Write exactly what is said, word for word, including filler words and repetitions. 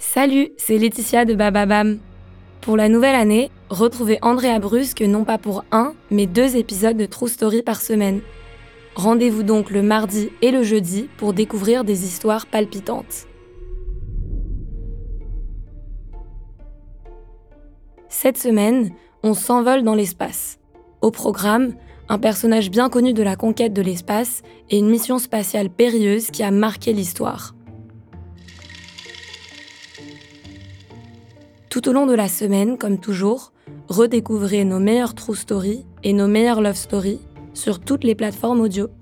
Salut, c'est Laetitia de Bababam. Pour la nouvelle année, retrouvez Andrea Brusque non pas pour un, mais deux épisodes de True Story par semaine. Rendez-vous donc le mardi et le jeudi pour découvrir des histoires palpitantes. Cette semaine, on s'envole dans l'espace. Au programme, un personnage bien connu de la conquête de l'espace et une mission spatiale périlleuse qui a marqué l'histoire. Tout au long de la semaine, comme toujours, redécouvrez nos meilleures true stories et nos meilleures love stories sur toutes les plateformes audio.